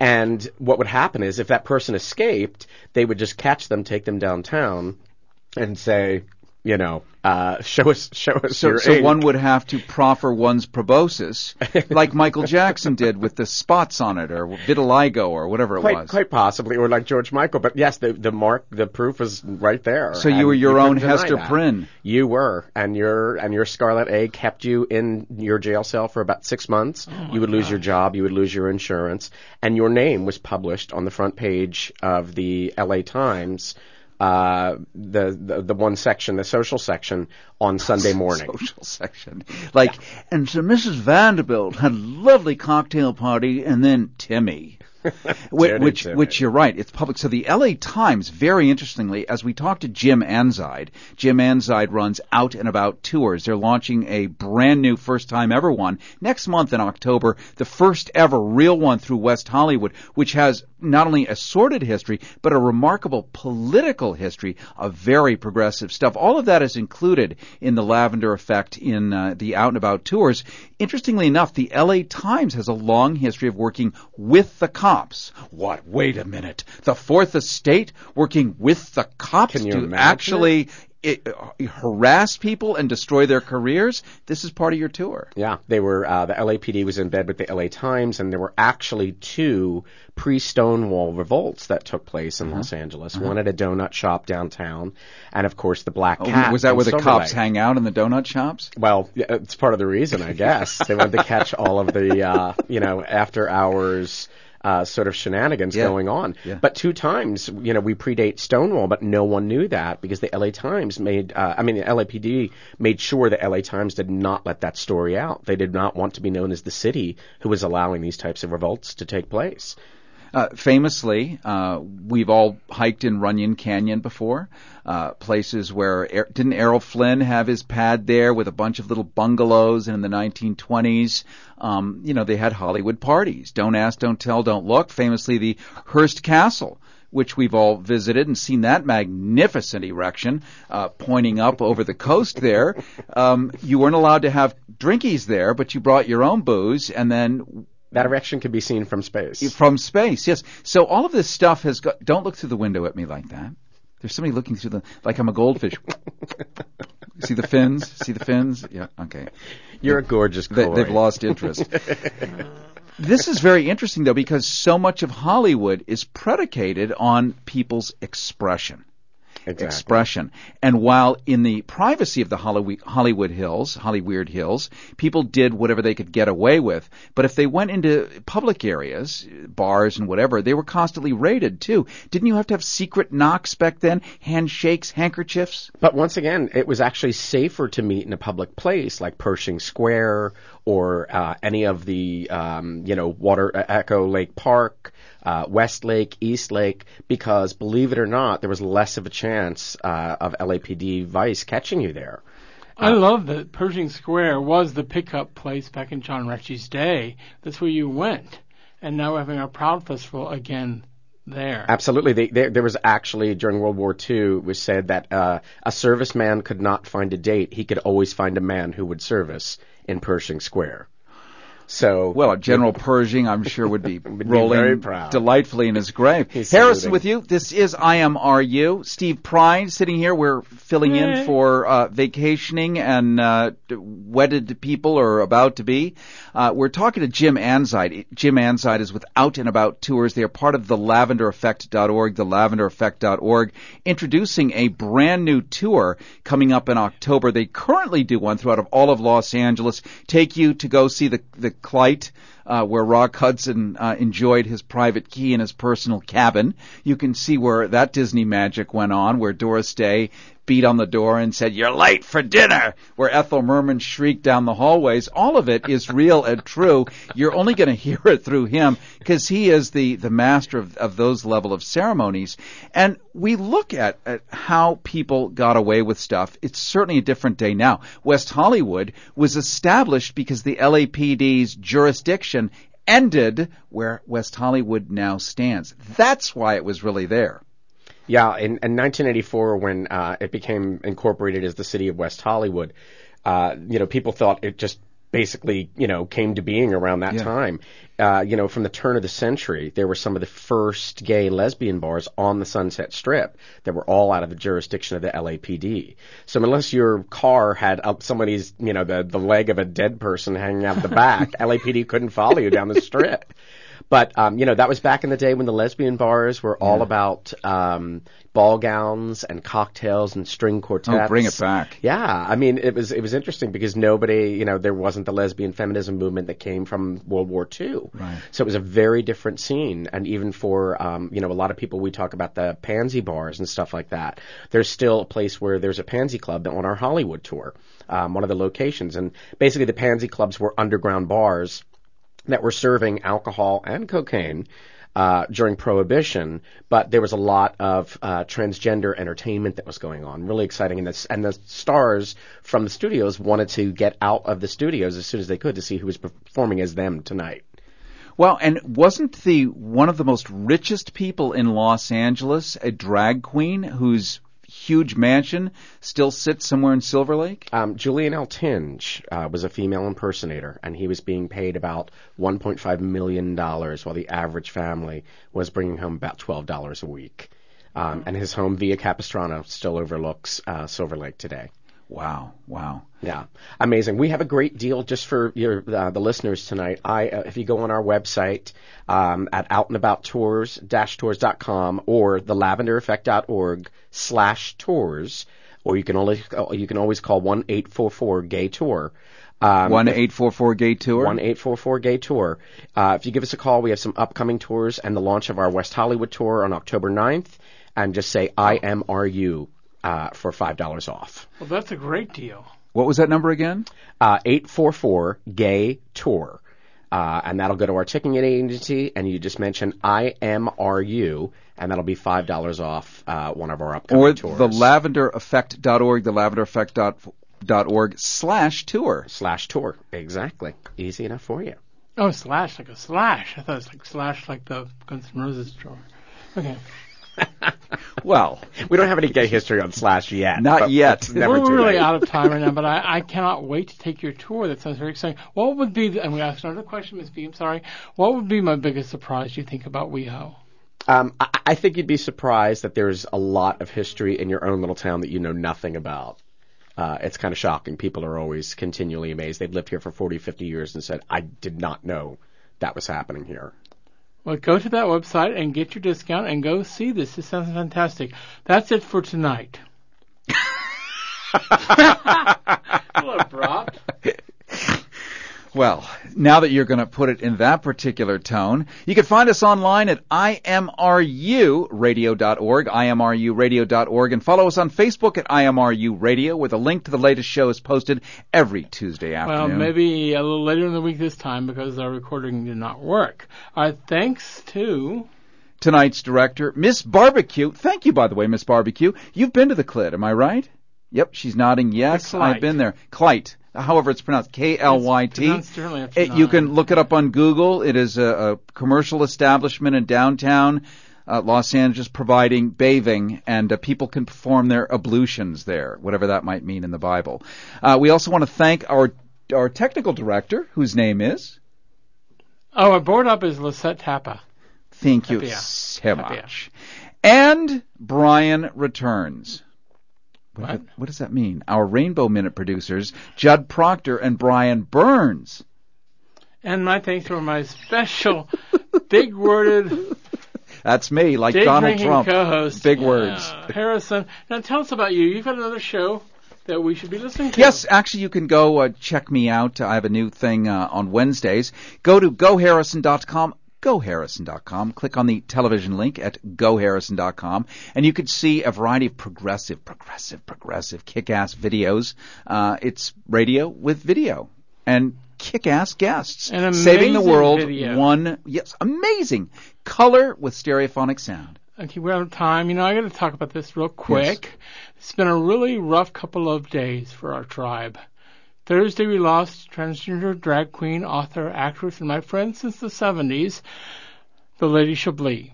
And what would happen is if that person escaped, they would just catch them, take them downtown, and say, show us your ink. So one would have to proffer one's proboscis, like Michael Jackson did with the spots on it, or vitiligo, or whatever it was. Quite possibly, or like George Michael. But yes, the proof was right there. So you were your own Hester Prynne. You were, and your Scarlet A kept you in your jail cell for about 6 months. Oh, you would lose your job, you would lose your insurance, and your name was published on the front page of the L.A. Times. The one section, the social section, on Sunday morning. Social section. And so Mrs. Vanderbilt had a lovely cocktail party, and then Timmy. Which you're right, it's public. So the LA Times, very interestingly, as we talked to Jim Anzide runs Out and About Tours. They're launching a brand new first time ever one next month in October, the first ever real one through West Hollywood, which has not only a sordid history, but a remarkable political history of very progressive stuff. All of that is included in the Lavender Effect in the Out and About Tours. Interestingly enough, the LA Times has a long history of working with the cops. What? Wait a minute. The Fourth Estate working with the cops to actually harass people and destroy their careers? This is part of your tour. Yeah. They were the LAPD was in bed with the LA Times, and there were actually two pre-Stonewall revolts that took place in Los Angeles. One at a donut shop downtown, and of course the Black Cat. Was that where the cops hang out in the donut shops? Well, it's part of the reason, I guess. They wanted to catch all of the after hours sort of shenanigans going on. Yeah. But two times, we predate Stonewall, but no one knew that because the LA Times the LAPD made sure the LA Times did not let that story out. They did not want to be known as the city who was allowing these types of revolts to take place. Famously, we've all hiked in Runyon Canyon before, places where didn't Errol Flynn have his pad there with a bunch of little bungalows? And in the 1920s, they had Hollywood parties. Don't ask, don't tell, don't look. Famously, the Hearst Castle, which we've all visited and seen that magnificent erection pointing up over the coast there. You weren't allowed to have drinkies there, but you brought your own booze, and then that erection can be seen from space. From space, yes. So all of this stuff has got... Don't look through the window at me like that. There's somebody looking through the... Like I'm a goldfish. See the fins? See the fins? Yeah, okay. You're a gorgeous boy. They've lost interest. This is very interesting, though, because so much of Hollywood is predicated on people's expression. Exactly. And while in the privacy of the Hollywood Hills, people did whatever they could get away with. But if they went into public areas, bars and whatever, they were constantly raided too. Didn't you have to have secret knocks back then? Handshakes, handkerchiefs? But once again, it was actually safer to meet in a public place like Pershing Square or any of the, Echo Lake Park, Westlake, Eastlake, because believe it or not, there was less of a chance of LAPD vice catching you there. I love that Pershing Square was the pickup place back in John Ritchie's day. That's where you went. And now we're having our Proud Festival again there. Absolutely. There was actually, during World War II, it was said that a serviceman could not find a date. He could always find a man who would service in Pershing Square. So, well, General Pershing, I'm sure, would be rolling delightfully in his grave. He's Harrison saluting. With you. This is IMRU. Steve Pride sitting here. We're filling in for vacationing and wedded people are about to be. We're talking to Jim Anzide. Jim Anzide is with Out and About Tours. They are part of the LavenderEffect.org, thelavendereffect.org, introducing a brand new tour coming up in October. They currently do one throughout of all of Los Angeles. Take you to go see the Clyde, where Rock Hudson enjoyed his private key in his personal cabin. You can see where that Disney magic went on, where Doris Day beat on the door and said, "You're late for dinner," where Ethel Merman shrieked down the hallways. All of it is real and true. You're only going to hear it through him because he is the master of those level of ceremonies. And we look at how people got away with stuff. It's certainly a different day now. West Hollywood was established because the LAPD's jurisdiction ended where West Hollywood now stands. That's why it was really there. Yeah, in 1984, when it became incorporated as the city of West Hollywood, people thought it just basically, came to being around that time. From the turn of the century, there were some of the first gay lesbian bars on the Sunset Strip that were all out of the jurisdiction of the LAPD. So unless your car had up somebody's, the leg of a dead person hanging out the back, LAPD couldn't follow you down the strip. But, that was back in the day when the lesbian bars were all about ball gowns and cocktails and string quartets. Oh, bring it back. Yeah. I mean, it was interesting because nobody, there wasn't the lesbian feminism movement that came from World War II. Right. So it was a very different scene. And even for, a lot of people, we talk about the pansy bars and stuff like that. There's still a place where there's a pansy club on our Hollywood tour, one of the locations. And basically the pansy clubs were underground bars that were serving alcohol and cocaine during Prohibition, but there was a lot of transgender entertainment that was going on, really exciting. And the stars from the studios wanted to get out of the studios as soon as they could to see who was performing as them tonight. Well, and wasn't one of the most richest people in Los Angeles a drag queen who's huge mansion still sits somewhere in Silver Lake? Julian L. Tinge was a female impersonator, and he was being paid about $1.5 million, while the average family was bringing home about $12 a week. And his home, Via Capistrano, still overlooks Silver Lake today. Wow. Yeah, amazing. We have a great deal just for the listeners tonight. If you go on our website at outandabouttours-tours.com or thelavendereffect.org/tours, or you can always call 1-844-GAY-TOUR. 1-844-GAY-TOUR? 1-844-GAY-TOUR. If you give us a call, we have some upcoming tours and the launch of our West Hollywood tour on October 9th, and just say IMRU. For $5 off. Well, that's a great deal. What was that number again? 844-GAY-TOUR. And that'll go to our ticketing agency, and you just mention IMRU, and that'll be $5 off one of our upcoming tours. Or thelavendereffect.org, thelavendereffect.org/tour. /tour, exactly. Easy enough for you. Oh, slash, like a slash. I thought it was like slash like the Guns N' Roses tour. Okay. Well, we don't have any gay history on Slash yet. Not yet. We're really out of time right now, but I cannot wait to take your tour. That sounds very exciting. What would be, and we asked another question, Ms. B, I'm sorry, what would be my biggest surprise, you think, about WeHo? I think you'd be surprised that there's a lot of history in your own little town that you know nothing about. It's kind of shocking. People are always continually amazed. They've lived here for 40, 50 years and said, I did not know that was happening here. Well, go to that website and get your discount and go see this. This sounds fantastic. That's it for tonight. Hello, Brock. Well, now that you're going to put it in that particular tone, you can find us online at imruradio.org, imruradio.org, and follow us on Facebook at IMRU Radio, where the link to the latest show is posted every Tuesday afternoon. Well, maybe a little later in the week this time because our recording did not work. Our thanks to tonight's director, Miss Barbecue. Thank you, by the way, Miss Barbecue. You've been to the Clyde, am I right? Yep, she's nodding yes. I've been there. Clyde. However, it's pronounced K-L-Y-T. You can look it up on Google. It is a commercial establishment in downtown Los Angeles providing bathing, and people can perform their ablutions there, whatever that might mean in the Bible. We also want to thank our technical director, whose name is... Oh, a board up is Lisette Tappa. Thank you so much. And Brian returns. What does that mean? Our Rainbow Minute producers, Judd Proctor and Brian Burns. And my thanks for my special big-worded... That's me, like Donald Trump. Co-host, big words. Harrison. Now tell us about you. You've got another show that we should be listening to. Yes, actually you can go check me out. I have a new thing on Wednesdays. Go to goharrison.com. GoHarrison.com. Click on the television link at GoHarrison.com, and you can see a variety of progressive, kick-ass videos. It's radio with video and kick-ass guests. An amazing saving the world video. Amazing color with stereophonic sound. Okay, we're out of time. You know, I got to talk about this real quick. Yes. It's been a really rough couple of days for our tribe. Thursday, we lost transgender drag queen, author, actress, and my friend since the 70s, the Lady Chablis,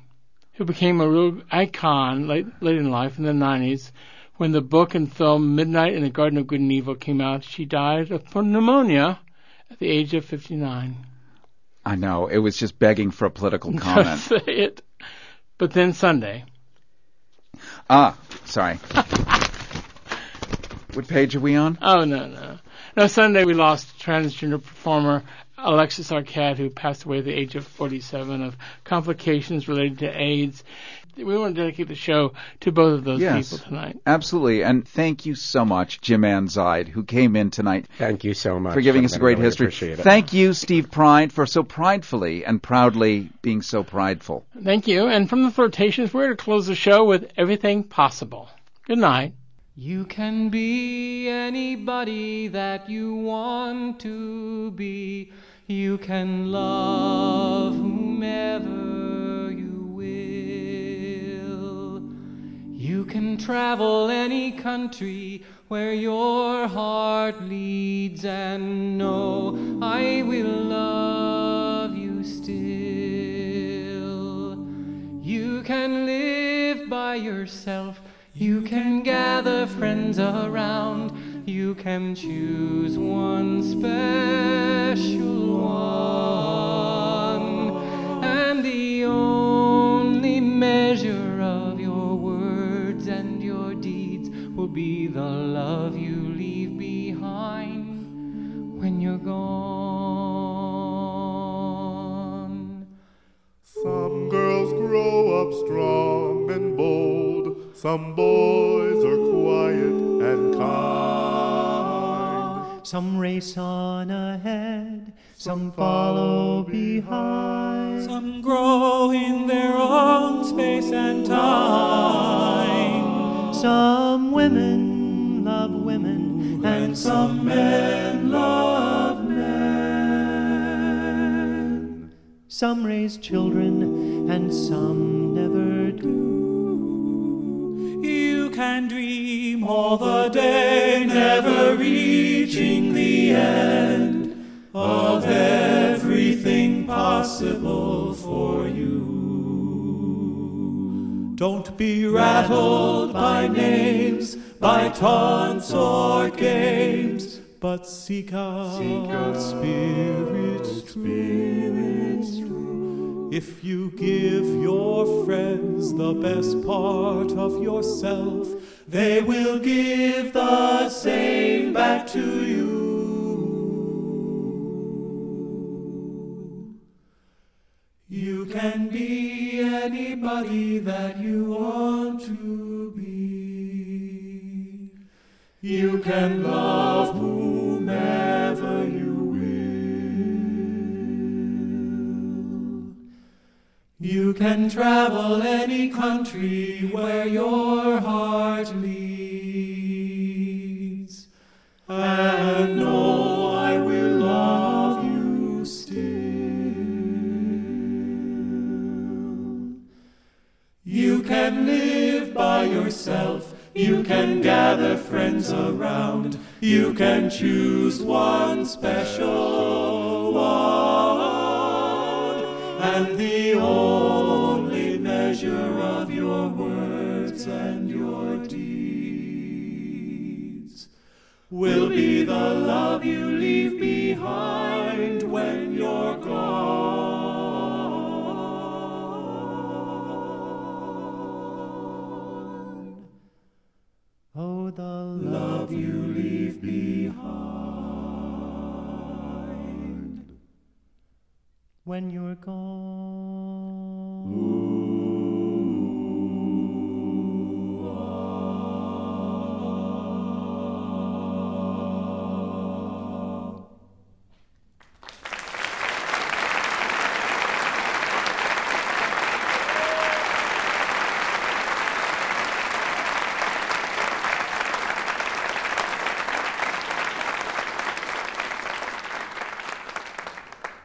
who became a real icon late in life in the 90s. When the book and film Midnight in the Garden of Good and Evil came out, she died of pneumonia at the age of 59. I know. It was just begging for a political comment. Say it. But then Sunday. Sorry. What page are we on? Oh, no. Now, Sunday, we lost transgender performer Alexis Arquette, who passed away at the age of 47 of complications related to AIDS. We want to dedicate the show to both of those people tonight. Absolutely. And thank you so much, Jim Anzide, who came in tonight. Thank you so much. For giving us a great history. Thank you, Steve Pride, for so pridefully and proudly being so prideful. Thank you. And from the Flirtations, we're going to close the show with Everything Possible. Good night. You can be anybody that you want to be. You can love whomever you will. You can travel any country where your heart leads, and know I will love you still. You can live by yourself. You can gather friends around. You can choose one special one. And the only measure of your words and your deeds will be the love you leave behind when you're gone. Some girls grow up strong and bold. Some boys are quiet and kind. Some race on ahead, some follow behind. Some grow in their own space and time. Some women love women, and some men love men. Some raise children, and some never do. You can dream all the day, never reaching the end of everything possible for you. Don't be rattled by names, by taunts or games, but seek out spirits true. If you give your friends the best part of yourself, they will give the same back to you. You can be anybody that you want to be. You can love whomever you You can travel any country where your heart leads, and know I will love you still. You can live by yourself, you can gather friends around, you can choose one special one. And the only measure of your words and your deeds will be the love you leave behind when you're gone. for the love you leave behind when you're gone. Ooh.